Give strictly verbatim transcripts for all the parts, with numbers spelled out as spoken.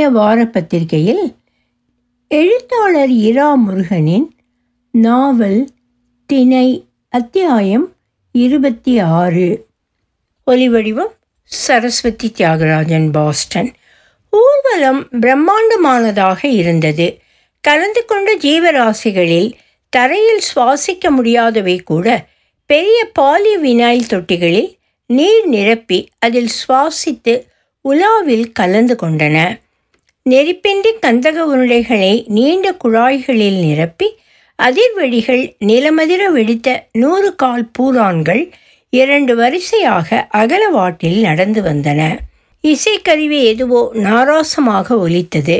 இன்றைய வார பத்திரிகையில் எழுத்தாளர் இரா முருகனின் நாவல் திணை அத்தியாயம் இருபத்தி ஆறு. ஒலிவடிவம் சரஸ்வதி தியாகராஜன், பாஸ்டன். ஊர்வலம் பிரம்மாண்டமானதாக இருந்தது. கலந்து கொண்ட ஜீவராசிகளில் தரையில் சுவாசிக்க முடியாதவை கூட பெரிய பாலி வினைல் தொட்டிகளில் நீர் நிரப்பி அதில் சுவாசித்து உலாவில் கலந்து கொண்டன. நெருப்பின்றி கந்தக உருளைகளை நீண்ட குழாய்களில் நிரப்பி அதிர்வெடிகள் நிலமதிர வெடித்த நூறு கால் பூரான்கள் இரண்டு வரிசையாக அகலவாட்டில் நடந்து வந்தன. இசைக்கருவி எதுவோ நாராசமாக ஒலித்தது.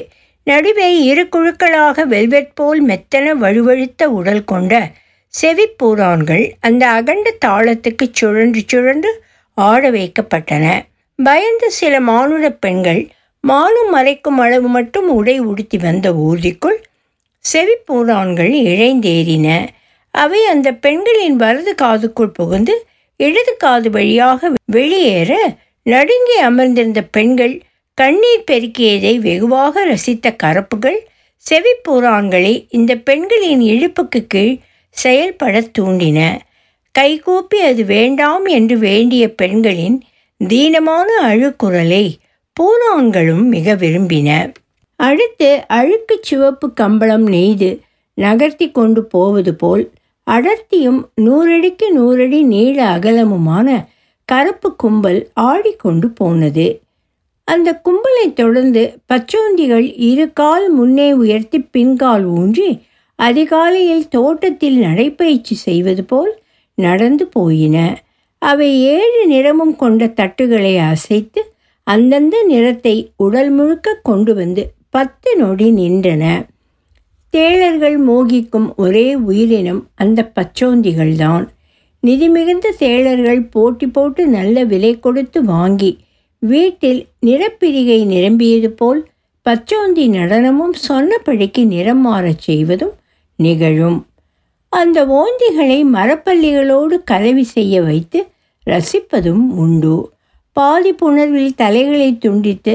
நடுவே இரு குழுக்களாக வெல்வெட் போல் மெத்தன வழுவழுத்த உடல் கொண்ட செவிப்பூரான்கள் அந்த அகண்ட தாளத்துக்கு சுழன்று சுழன்று ஆட வைக்கப்பட்டன. பயந்த சில மானுட பெண்கள் மானும் மறைக்கும் அளவு மட்டும் உடை உடுத்தி வந்த ஊர்திக்குள் செவிப்பூரான்கள் இழைந்தேறின. அவை அந்த பெண்களின் வலது காதுக்குள் புகுந்து இடது காது வழியாக வெளியேற நடுங்கி அமர்ந்திருந்த பெண்கள் கண்ணீர் பெருக்கியதை வெகுவாக ரசித்த கரப்புகள் செவிப்பூரான்களை இந்த பெண்களின் இழுப்புக்கு கீழ் செயல்பட தூண்டின. கைகூப்பி அது வேண்டாம் என்று வேண்டிய பெண்களின் தீனமான அழுக்குரலை பூரான்களும் மிக விரும்பின. அடுத்து அழுக்கு சிவப்பு கம்பளம் நெய்து நகர்த்தி கொண்டு போவது போல் அடர்த்தியும் நூறடிக்கு நூறடி நீள அகலமுமான கருப்பு கும்பல் ஆடிக்கொண்டு போனது. அந்த கும்பலை தொடர்ந்து பச்சோந்திகள் இரு கால் முன்னே உயர்த்தி பின்கால் ஊன்றி அதிகாலையில் தோட்டத்தில் நடைப்பயிற்சி செய்வது போல் நடந்து போயின. அவை ஏழு நிறமும் கொண்ட தட்டுகளை அசைத்து அந்தந்த நிறத்தை உடல் முழுக்க கொண்டு வந்து பத்து நொடி நின்றன. தேளர்கள் மோகிக்கும் ஒரே உயிரினம் அந்த பச்சோந்திகள்தான். நிதி மிகுந்த தேளர்கள் போட்டி போட்டு நல்ல விலை கொடுத்து வாங்கி வீட்டில் நிறப்பிரிகை நிரம்பியது போல் பச்சோந்தி நடனமும் சொன்னபடிக்கு நிறம் மாறச் செய்வதும் நிகழும். அந்த ஓந்திகளை மரப்பள்ளிகளோடு கலவி செய்ய வைத்து ரசிப்பதும் உண்டு. பாதி புணர்வில் தலைகளை துண்டித்து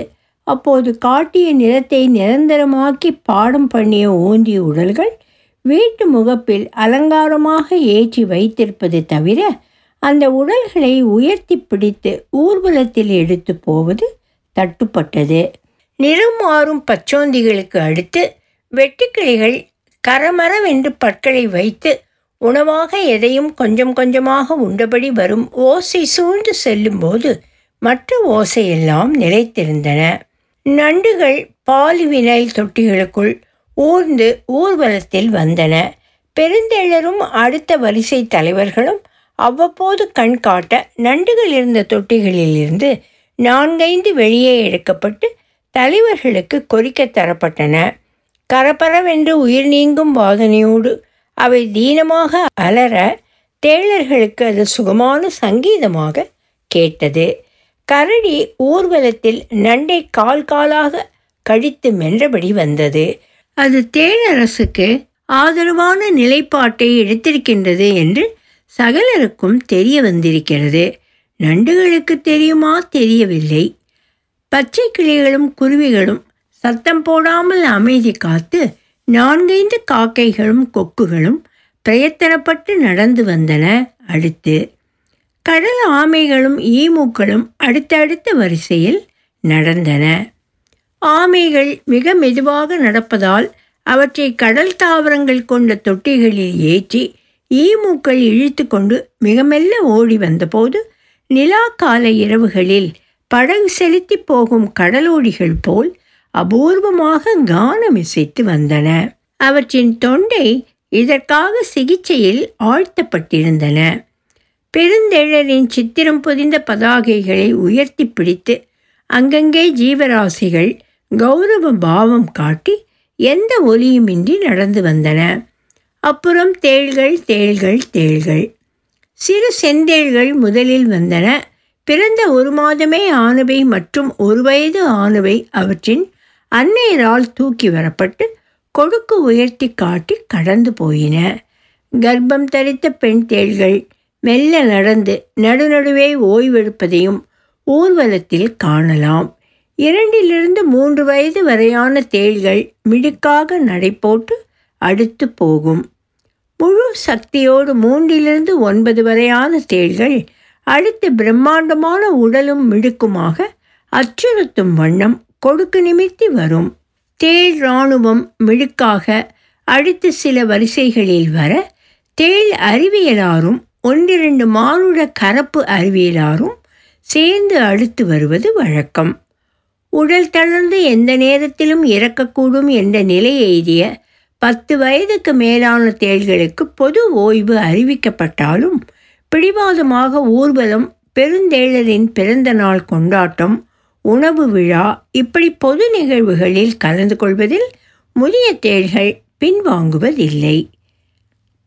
அப்போது காட்டிய நிறத்தை நிரந்தரமாக்கி பாடம் பண்ணிய ஓந்தி உடல்கள் வீட்டு முகப்பில் அலங்காரமாக ஏற்றி வைத்திருப்பது தவிர அந்த உடல்களை உயர்த்தி பிடித்து ஊர்வலத்தில் எடுத்து போவது தட்டுப்பட்டது. நிறம் மாறும் பச்சோந்திகளுக்கு அடுத்து வெட்டுக்கிளிகள் கரமரவென்று பற்களை வைத்து உணவாக எதையும் கொஞ்சம் கொஞ்சமாக உண்டபடி வரும் ஓசை சூழ்ந்து செல்லும்போது மற்ற ஓசையெல்லாம் நிலைத்திருந்தன. நண்டுகள் பாலிவினைல் தொட்டிகளுக்குள் ஊர்ந்து ஊர்வலத்தில் வந்தன. பெருந்தேளரும் அடுத்த வரிசை தலைவர்களும் அவ்வப்போது கண்காட்ட நண்டுகள் இருந்த தொட்டிகளிலிருந்து நான்கைந்து வெளியே எடுக்கப்பட்டு தலைவர்களுக்கு கொறிக்க தரப்பட்டன. கரபரவென்று உயிர் நீங்கும் வாதனையோடு அவை தீனமாக அலற தேளர்களுக்கு அது சுகமான சங்கீதமாக கேட்டது. கரடி ஊர்வலத்தில் நண்டை கால் காலாக கடித்து மென்றபடி வந்தது. அது தேளரசுக்கு ஆதரவான நிலைப்பாட்டை எடுத்திருக்கின்றது என்று சகலருக்கும் தெரிய வந்திருக்கிறது. நண்டுகளுக்கு தெரியுமா தெரியவில்லை. பச்சை கிளிகளும் குருவிகளும் சத்தம் போடாமல் அமைதி காத்து நான்கைந்து காக்கைகளும் கொக்குகளும் பிரயத்தனப்பட்டு நடந்து வந்தன. அடுத்து கடல் ஆமைகளும் ஈமூக்களும் அடுத்தடுத்த வரிசையில் நடந்தன. ஆமைகள் மிக மெதுவாக நடப்பதால் அவற்றை கடல் தாவரங்கள் கொண்ட தொட்டிகளில் ஏற்றி ஈமூக்கள் இழுத்து கொண்டு மிக மெல்ல ஓடி வந்தபோது நிலா கால இரவுகளில் படகு செலுத்தி போகும் கடலோடிகள் போல் அபூர்வமாக கானமிசைத்து வந்தன. அவற்றின் தொண்டை இதற்காக சிகிச்சையில் ஆழ்த்தப்பட்டிருந்தன. பெருந்தேளரின் சித்திரம் பொதிந்த பதாகைகளை உயர்த்தி பிடித்து அங்கங்கே ஜீவராசிகள் கௌரவ பாவம் காட்டி எந்த ஒலியுமின்றி நடந்து வந்தன. அப்புறம் தேள்கள் தேள்கள் தேள்கள் சிறு செந்தேள்கள் முதலில் வந்தன. பிறந்த ஒரு மாதமே ஆனவை மற்றும் ஒரு வயது ஆனவை அவற்றின் அன்னையரால் தூக்கி வரப்பட்டு கொடுக்கு உயர்த்தி காட்டி கடந்து போயின. கர்ப்பம் தரித்த பெண் தேள்கள் மெல்ல நடந்து நடுநடுவே ஓய்வெடுப்பதையும் ஊர்வலத்தில் காணலாம். இரண்டிலிருந்து மூன்று வயது வரையான தேள்கள் மிடுக்காக நடைபோட்டு அடுத்து போகும். முழு சக்தியோடு மூன்றிலிருந்து ஒன்பது வரையான தேள்கள் அடுத்து பிரம்மாண்டமான உடலும் மிடுக்குமாக அச்சுறுத்தும் வண்ணம் கொடுக்கு நிமித்தி வரும். தேள் இராணுவம் மிடுக்காக அடுத்து சில வரிசைகளில் வர தேள் அறிவியலாரும் ஒன்றிரண்டு மானுட கரப்பு அறிவியலாரும் சேர்ந்து அடுத்து வருவது வழக்கம். உடல் தளர்ந்து எந்த நேரத்திலும் இறக்கக்கூடும் என்ற நிலை எய்திய பத்து வயதுக்கு மேலான தேள்களுக்கு பொது ஓய்வு அறிவிக்கப்பட்டாலும் பிடிவாதமாக ஊர்வலம், பெருந்தேளரின் பிறந்த நாள் கொண்டாட்டம், உணவு விழா இப்படி பொது நிகழ்வுகளில் கலந்து கொள்வதில் முதிய தேள்கள் பின்வாங்குவதில்லை.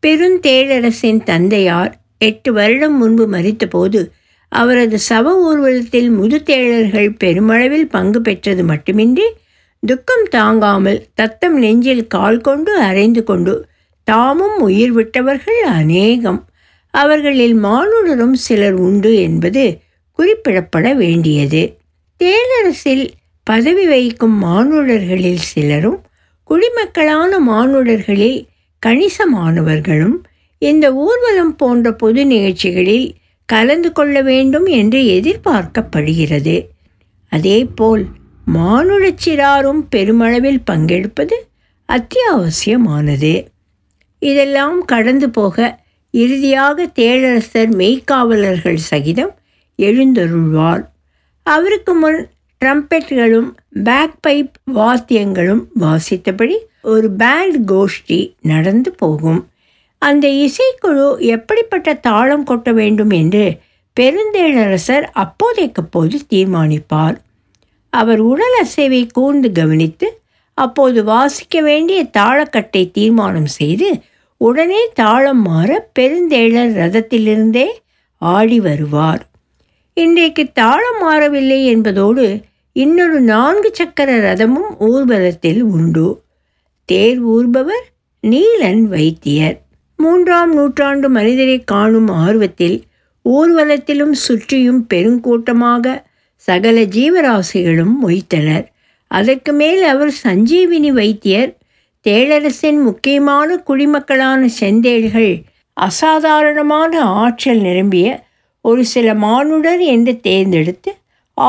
பெருந்தேளரசின் தந்தையார் எட்டு வருடம் முன்பு மறித்தபோது அவரது சவ ஊர்வலத்தில் முதுதேழர்கள் பெருமளவில் பங்கு பெற்றது மட்டுமின்றி துக்கம் தாங்காமல் தத்தம் நெஞ்சில் கால் கொண்டு அரைந்து கொண்டு தாமும் உயிர் விட்டவர்கள் அநேகம். அவர்களில் மானுடரும் சிலர் உண்டு என்பது குறிப்பிடப்பட வேண்டியது. தேளரசில் பதவி வகிக்கும் மானுடர்களில் சிலரும் குடிமக்களான மானுடர்களில் கணிசமானவர்களும் இந்த ஊர்வலம் போன்ற பொது நிகழ்ச்சிகளில் கலந்து கொள்ள வேண்டும் என்று எதிர்பார்க்கப்படுகிறது. அதேபோல் மானுடச்சிறாரும் பெருமளவில் பங்கெடுப்பது அத்தியாவசியமானது. இதெல்லாம் கடந்து போக இறுதியாக தேளரசர் மெய்க்காவலர்கள் சகிதம் எழுந்தருள்வார். அவருக்கு முன் ட்ரம்பெட்களும் பேக்பைப் வாத்தியங்களும் வாசித்தபடி ஒரு பேண்ட் கோஷ்டி நடந்து போகும். அந்த இசைக்குழு எப்படிப்பட்ட தாளம் கொட்ட வேண்டும் என்று பெருந்தேளரசர் அப்போதைக்கு போது தீர்மானிப்பார். அவர் உடல் அசைவை கூர்ந்து கவனித்து அப்போது வாசிக்க வேண்டிய தாளக்கட்டை தீர்மானம் செய்து உடனே தாளம் மாற பெருந்தேளர் ரதத்திலிருந்தே ஆடி வருவார். இன்றைக்கு தாளம் மாறவில்லை என்பதோடு இன்னொரு நான்கு சக்கர ரதமும் ஊர்வலத்தில் உண்டு. தேர் ஊர்பவர் நீலன் வைத்தியர். மூன்றாம் நூற்றாண்டு மனிதரை காணும் ஆர்வத்தில் ஊர்வலத்திலும் சுற்றியும் பெருங்கூட்டமாக சகல ஜீவராசிகளும் மொய்த்தனர். அதற்கு மேல் அவர் சஞ்சீவினி வைத்தியர் தேளரசின் முக்கியமான குடிமக்களான செந்தேள்கள் அசாதாரணமான ஆற்றல் நிரம்பிய ஒரு சில மானுடர் என்று தேர்ந்தெடுத்து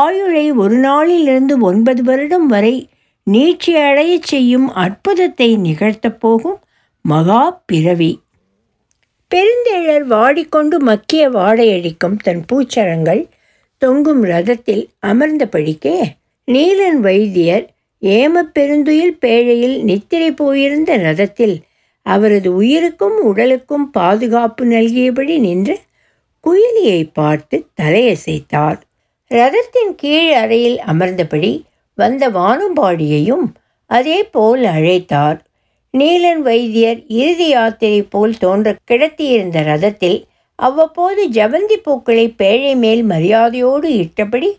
ஆயுளை ஒரு நாளிலிருந்து ஒன்பது வருடம் வரை நீட்சியடையச் செய்யும் அற்புதத்தை நிகழ்த்தப் போகும் மகா பிறவி. பெருந்தேளர் வாடிக்கொண்டு மக்கிய வாடையடிக்கும் தன் பூச்சரங்கள் தொங்கும் ரதத்தில் அமர்ந்தபடிக்கே நீலன் வைத்தியர் ஏம பெருந்துயில் பேழையில் நித்திரை போயிருந்த ரதத்தில் அவரது உயிருக்கும் உடலுக்கும் பாதுகாப்பு நல்கியபடி நின்று குயிலியை பார்த்து தலையசைத்தார். ரதத்தின் கீழ் அறையில் அமர்ந்தபடி வந்த வானம்பாடியையும் அதே போல் அழைத்தார். நீலன் வைத்தியர் இறுதி யாத்திரை போல் தோன்ற கிடத்தியிருந்த ரதத்தில் அவ்வப்போது ஜவந்தி பூக்களை பேழை மேல் மரியாதையோடு இட்டபடி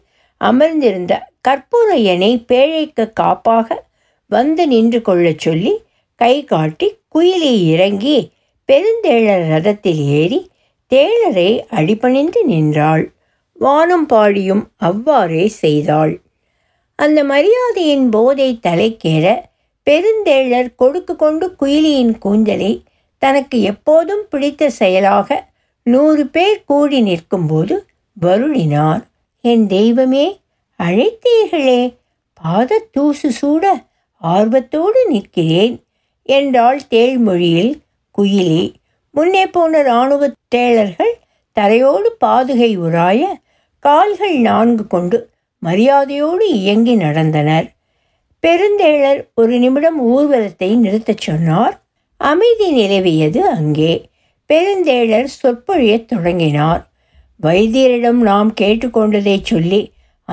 அமர்ந்திருந்த கற்பூரையனை பேழைக்கு காப்பாக வந்து நின்று கொள்ள சொல்லி கை காட்டி குயிலை இறங்கி பெருந்தேளர் ரதத்தில் ஏறி தேளரை அடிபணிந்து நின்றாள். வானம்பாடியும் அவ்வாறே செய்தாள். அந்த மரியாதையின் போதை தலைக்கேற பெருந்தேளர் கொடுக்கு கொண்டு குயிலியின் கூந்தலை தனக்கு எப்போதும் பிடித்த செயலாக நூறு பேர் கூடி நிற்கும்போது வருளினார். என் தெய்வமே, அழைத்தீர்களே, பாதத்தூசு சூட ஆர்வத்தோடு நிற்கிறேன் என்றாள் தேள்மொழியில் குயிலி. முன்னே போன இராணுவ தேளர்கள் தரையோடு பாதுகை உராய கால்கள் நான்கு கொண்டு மரியாதையோடு இயங்கி நடந்தனர். பெருந்தேளர் ஒரு நிமிடம் ஊர்வலத்தை நிறுத்தச் சொன்னார். அமைதி நிலவியது அங்கே. பெருந்தேளர் சொற்பொழியத் தொடங்கினார். வைத்தியரிடம் நாம் கேட்டுக்கொண்டதை சொல்லி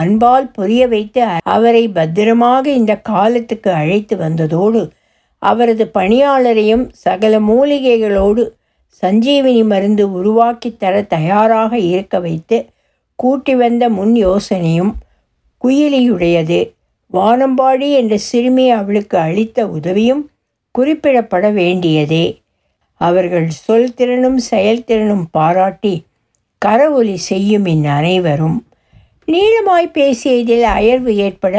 அன்பால் புரிய வைத்து அவரை பத்திரமாக இந்த காலத்துக்கு அழைத்து வந்ததோடு அவரது பணியாளரையும் சகல மூலிகைகளோடு சஞ்சீவினி மருந்து உருவாக்கி தர தயாராக இருக்க வைத்து கூட்டி வந்த முன் யோசனையும் குயிலியுடையது. வானம்பாடி என்ற சிறுமி அவளுக்கு அளித்த உதவியும் குறிப்பிடப்பட வேண்டியதே. அவர்கள் சொல்திறனும் செயல்திறனும் பாராட்டி கரவொலி செய்யும் இந்நனைவரும் நீளமாய் பேசியதில் அயர்வு ஏற்பட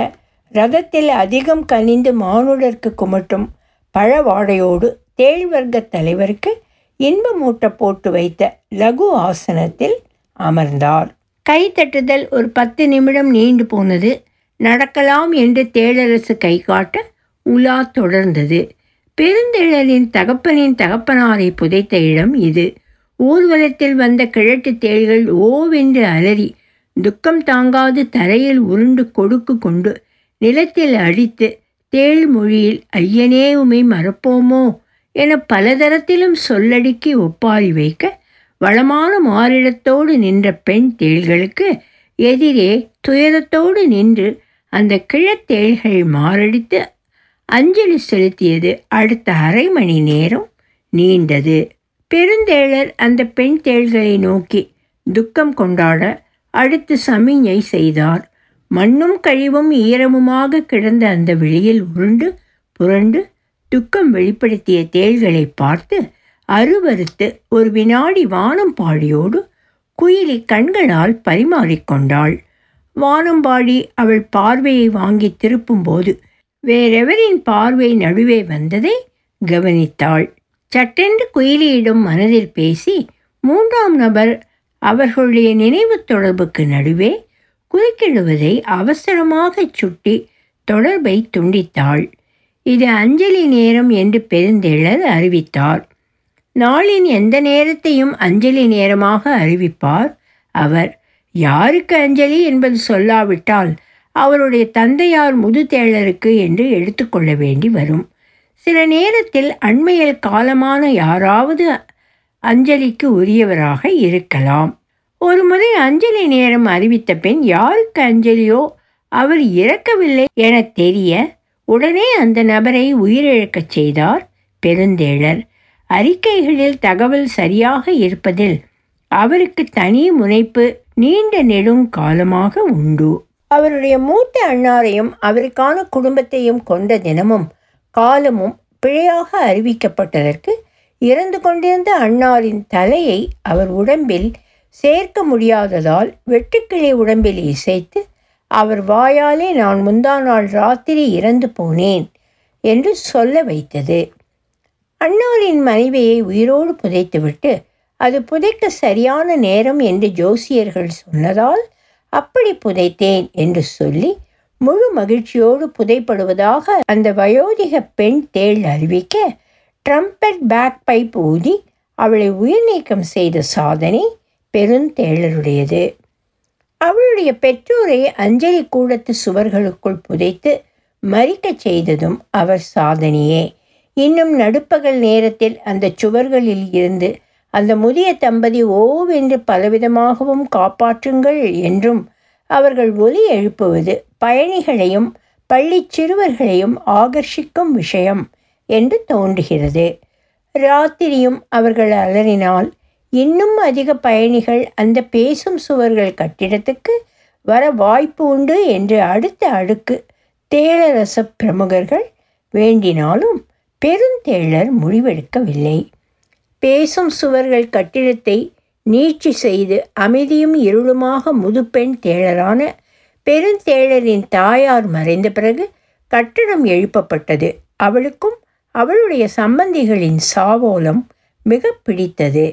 ரதத்தில் அதிகம் கனிந்து மானுடர்க்கு குமட்டும் பழவாடையோடு தேள் வர்க்க தலைவருக்கு இன்ப மூட்டை போட்டு வைத்த லகு ஆசனத்தில் அமர்ந்தார். கைத்தட்டுதல் ஒரு பத்து நிமிடம் நீண்டு போனது. நடக்கலாம் என்று தேளரசு கை காட்ட உலா தொடர்ந்தது. பெருந்தேளரின் தகப்பனின் தகப்பனாரை புதைத்த இடம் இது. ஊர்வலத்தில் வந்த கிழட்டு தேள்கள் ஓவென்று அலறி துக்கம் தாங்காது தரையில் உருண்டு கொடுக்கு கொண்டு நிலத்தில் அடித்து தேள் மொழியில் ஐயனே உமை மறப்போமோ என பலதரத்திலும் சொல்லடுக்கி ஒப்பாரி வைக்க வளமான மாறிடத்தோடு நின்ற பெண் தேள்களுக்கு எதிரே துயரத்தோடு நின்று அந்த கிழத்தேள்கள் மாரடித்து அஞ்சலி செலுத்தியது. அடுத்த அரை மணி நேரம் நீண்டது. பெருந்தேளர் அந்த பெண் தேள்களை நோக்கி துக்கம் கொண்டாட அடுத்து சமிஞை செய்தார். மண்ணும் கழிவும் ஈரமுமாக கிடந்த அந்த வெளியில் உருண்டு புரண்டு துக்கம் வெளிப்படுத்திய தேள்களை பார்த்து அருவறுத்து ஒரு வினாடி வானம்பாடியோடு குயிலி கண்களால் பரிமாறிக்கொண்டாள். வானம்பாடி அவள் பார்வையை வாங்கி திருப்பும்போது வேறெவரின் பார்வை நடுவே வந்ததை கவனித்தாள். சட்டென்று குயிலியிடம் மனதில் பேசி மூன்றாம் நபர் அவர்களுடைய நினைவு தொடர்புக்கு நடுவே குறுக்கிடுவதை அவசரமாக சுட்டி தொடர்பை துண்டித்தாள். இது அஞ்சலி நேரம் என்று பெருந்தேளர் அறிவித்தார். நாளின் எந்த நேரத்தையும் அஞ்சலி நேரமாக அறிவிப்பார் அவர். யாருக்கு அஞ்சலி என்பது சொல்லாவிட்டால் அவருடைய தந்தையார் முதுதேளருக்கு என்று எடுத்துக்கொள்ள வேண்டி வரும். சில நேரத்தில் அண்மையில் காலமான யாராவது அஞ்சலிக்கு உரியவராக இருக்கலாம். ஒரு முறை அஞ்சலி நேரம் அறிவித்த பின் யாருக்கு அஞ்சலியோ அவர் இறக்கவில்லை என தெரிய உடனே அந்த நபரை உயிரிழக்கச் செய்தார் பெருந்தேளர். அறிக்கைகளில் தகவல் சரியாக இருப்பதில் அவருக்கு தனி முனைப்பு நீண்ட நெடும் காலமாக உண்டு. அவருடைய மூத்த அன்னாரையும் அவருக்கான குடும்பத்தையும் கொண்ட தினமும் காலமும் பிழையாக அறிவிக்கப்பட்டதற்கு இறந்து கொண்டிருந்த அன்னாரின் தலையை அவர் உடம்பில் சேர்க்க முடியாததால் வெட்டுக்கிளை உடம்பில் இசைத்து அவர் வாயாலே நான் முந்தா நாள் ராத்திரி இறந்து போனேன் என்று சொல்ல வைத்தது. அன்னாரின் மனைவியை உயிரோடு புதைத்துவிட்டு அது புதைக்க சரியான நேரம் என்று ஜோசியர்கள் சொன்னதால் அப்படி புதைத்தேன் என்று சொல்லி முழு மகிழ்ச்சியோடு புதைப்படுவதாக அந்த வயோதிக பெண் தேள் அறிவிக்க ட்ரம்பெட் பேக் பைப் ஊதி அவளை உயிர் நீக்கம் செய்த சாதனை பெருந்தேளருடையது. அவளுடைய பெற்றோரை அஞ்சலி கூடத்து சுவர்களுக்குள் புதைத்து மறிக்கச் செய்ததும் அவர் சாதனையே. இன்னும் நடுப்பகல் நேரத்தில் அந்த சுவர்களில் இருந்து அந்த முதிய தம்பதி ஓவென்று பலவிதமாகவும் காப்பாற்றுங்கள் என்றும் அவர்கள் ஒலி எழுப்புவது பயணிகளையும் பள்ளி சிறுவர்களையும் ஆகர்ஷிக்கும் விஷயம் என்று தோன்றுகிறது. ராத்திரியும் அவர்கள் அலறினால் இன்னும் அதிக பயணிகள் அந்த பேசும் சுவர்கள் கட்டிடத்துக்கு வர வாய்ப்பு உண்டு என்று அடுத்த அடுக்கு தேளரச பிரமுகர்கள் வேண்டினாலும் பெருந்தேளர் முடிவெடுக்கவில்லை. பேசும் சுவர்கள் கட்டிடத்தை நீட்சி செய்து அமைதியும் இருளுமாக முதுப்பெண் தேளரான பெருந்தேளரின் தாயார் மறைந்த பிறகு கட்டடம் எழுப்பப்பட்டது. அவளுக்கும் அவளுடைய சம்பந்திகளின் சாவோலம் மிக பிடித்தது.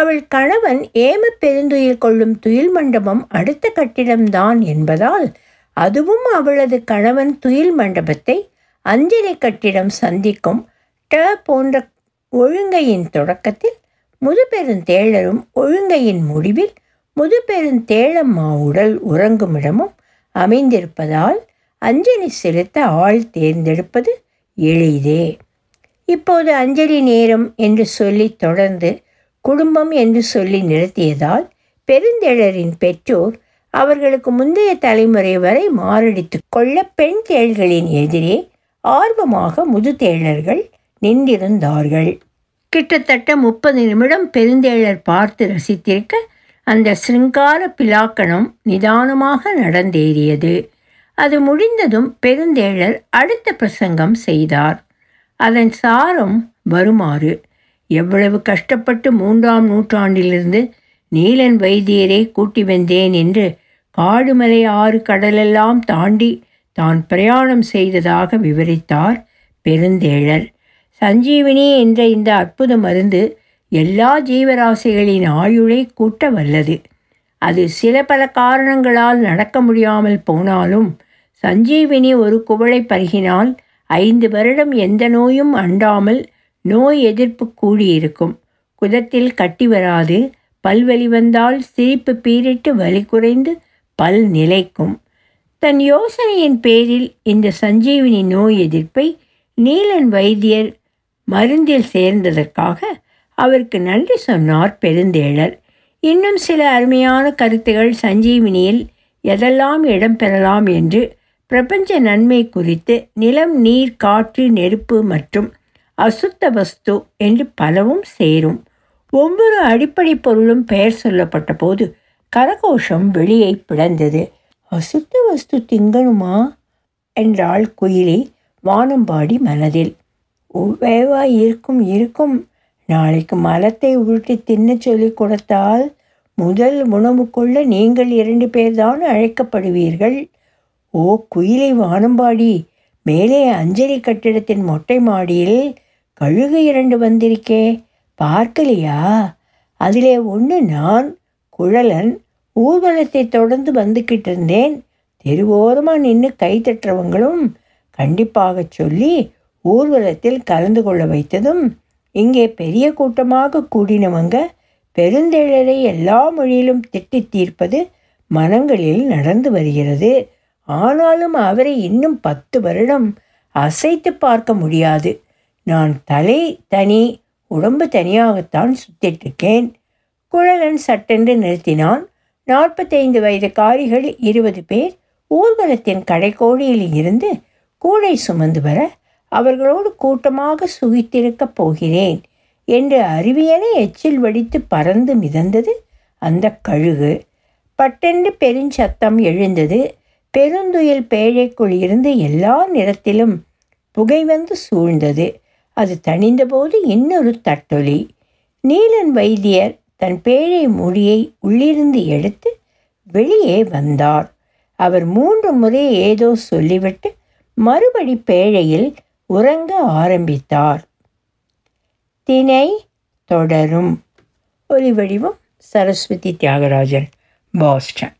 அவள் கணவன் ஏம பெருந்துயில் கொள்ளும் துயில் மண்டபம் அடுத்த கட்டிடம்தான் என்பதால் அதுவும் அவளது கணவன் துயில் மண்டபத்தை அஞ்சலி கட்டிடம் சந்திக்கும் ட போன்ற ஒழுங்கையின் தொடக்கத்தில் முதுபெருந்தேளரும் ஒழுங்கையின் முடிவில் முதுபெருந்தேளம்மாவுடல் உறங்குமிடமும் அமைந்திருப்பதால் அஞ்சலி செலுத்த ஆள் தேர்ந்தெடுப்பது எளிதே. இப்போது அஞ்சலி நேரம் என்று சொல்லி தொடர்ந்து குடும்பம் என்று சொல்லி நிறுத்தியதால் பெருந்தேளரின் பெற்றோர் அவர்களுக்கு முந்தைய தலைமுறை வரை மாரடித்து கொள்ள பெண் தேள்களின் எதிரே ஆர்வமாக முதுதேளர்கள் நின்றிருந்தார்கள். கிட்டத்தட்ட முப்பது நிமிடம் பெருந்தேளர் பார்த்து ரசித்திருக்க அந்த சிருங்கார பிலாக்கணம் நிதானமாக நடந்தேறியது. அது முடிந்ததும் பெருந்தேளர் அடுத்த பிரசங்கம் செய்தார். அதன் சாரம் வருமாறு: எவ்வளவு கஷ்டப்பட்டு மூன்றாம் நூற்றாண்டிலிருந்து நீலன் வைத்தியரை கூட்டி வந்தேன் என்று ஆடுமலை ஆறு கடலெல்லாம் தாண்டி தான் பிரயாணம் செய்ததாக விவரித்தார் பெருந்தேழர். சஞ்சீவினி என்ற இந்த அற்புத மருந்து எல்லா ஜீவராசிகளின் ஆயுளை கூட்ட வல்லது. அது சில பல காரணங்களால் நடக்க முடியாமல் போனாலும் சஞ்சீவினி ஒரு குவளை பருகினால் ஐந்து வருடம் எந்த நோயும் அண்டாமல் நோய் எதிர்ப்பு கூடியிருக்கும். குதத்தில் கட்டி வராது. பல்வலி வந்தால் சிரிப்பு பீரிட்டு வலி குறைந்து பல் நிலைக்கும். தன் யோசனையின் பேரில் இந்த சஞ்சீவினி நோய் எதிர்ப்பை நீலன் வைத்தியர் மருந்தில் சேர்ந்ததற்காக அவருக்கு நன்றி சொன்னார் பெருந்தேழர். இன்னும் சில அருமையான கருத்துகள் சஞ்சீவினியில் எதெல்லாம் இடம்பெறலாம் என்று பிரபஞ்ச நன்மை குறித்து நிலம், நீர், காற்று, நெருப்பு மற்றும் அசுத்த வஸ்து என்று பலவும் சேரும். ஒவ்வொரு அடிப்படை பொருளும் பெயர் சொல்லப்பட்ட போது கரகோஷம் வெளியை பிளந்தது. அசுத்த வஸ்து திங்கணுமா என்றாள் குயிலி வானம்பாடி மனதில். ஒவ்வேவா இருக்கும் இருக்கும் நாளைக்கு மரத்தை உருட்டி தின்ன சொல்லி கொடுத்தால் முதல் உணவு கொள்ள நீங்கள் இரண்டு பேர்தான் அழைக்கப்படுவீர்கள். ஓ குயிலை வானம்பாடி, மேலே அஞ்சலி கட்டிடத்தின் மொட்டை மாடியில் கழுகு இரண்டு வந்திருக்கே, பார்க்கலையா? அதிலே ஒன்று நான் குழலன் ஊர்வலத்தை தொடர்ந்து வந்துக்கிட்டு இருந்தேன். தெருவோரமாக நின்று கை தட்டுறவங்களும் கண்டிப்பாக சொல்லி ஊர்வலத்தில் கலந்து கொள்ள வைத்ததும் இங்கே பெரிய கூட்டமாக கூடினவங்க பெருந்தேழரை எல்லா மொழியிலும் திட்டி தீர்ப்பது மனங்களில் நடந்து வருகிறது. ஆனாலும் அவரை இன்னும் பத்து வருடம் அசைத்து பார்க்க முடியாது. நான் தலை தனி உடம்பு தனியாகத்தான் சுத்திட்டிருக்கேன். குழலன் சட்டென்று நிறுத்தினான். நாற்பத்தைந்து வயது காரிகள் இருபது பேர் ஊர்வலத்தின் கடைக்கோடியில் இருந்து கூடை சுமந்து வர அவர்களோடு கூட்டமாக சுகித்திருக்கப் போகிறேன் என்று அறிவியன எச்சில் வடித்து பறந்து மிதந்தது அந்த கழுகு. பட்டென்று பெருஞ்சத்தம் எழுந்தது. பெருந்துயில் பேழைக்குள் இருந்து எல்லா நிறத்திலும் புகை வந்து சூழ்ந்தது. அது தணிந்தபோது இன்னொரு தட்டொலி. நீலன் வைத்தியர் தன் பேழை மூடியை உள்ளிருந்து எடுத்து வெளியே வந்தார். அவர் மூன்று முறை ஏதோ சொல்லிவிட்டு மறுபடி பேழையில் உறங்க ஆரம்பித்தார். திணை தொடரும். ஒலிவடிவம் சரஸ்வதி தியாகராஜன், பாஸ்டன்.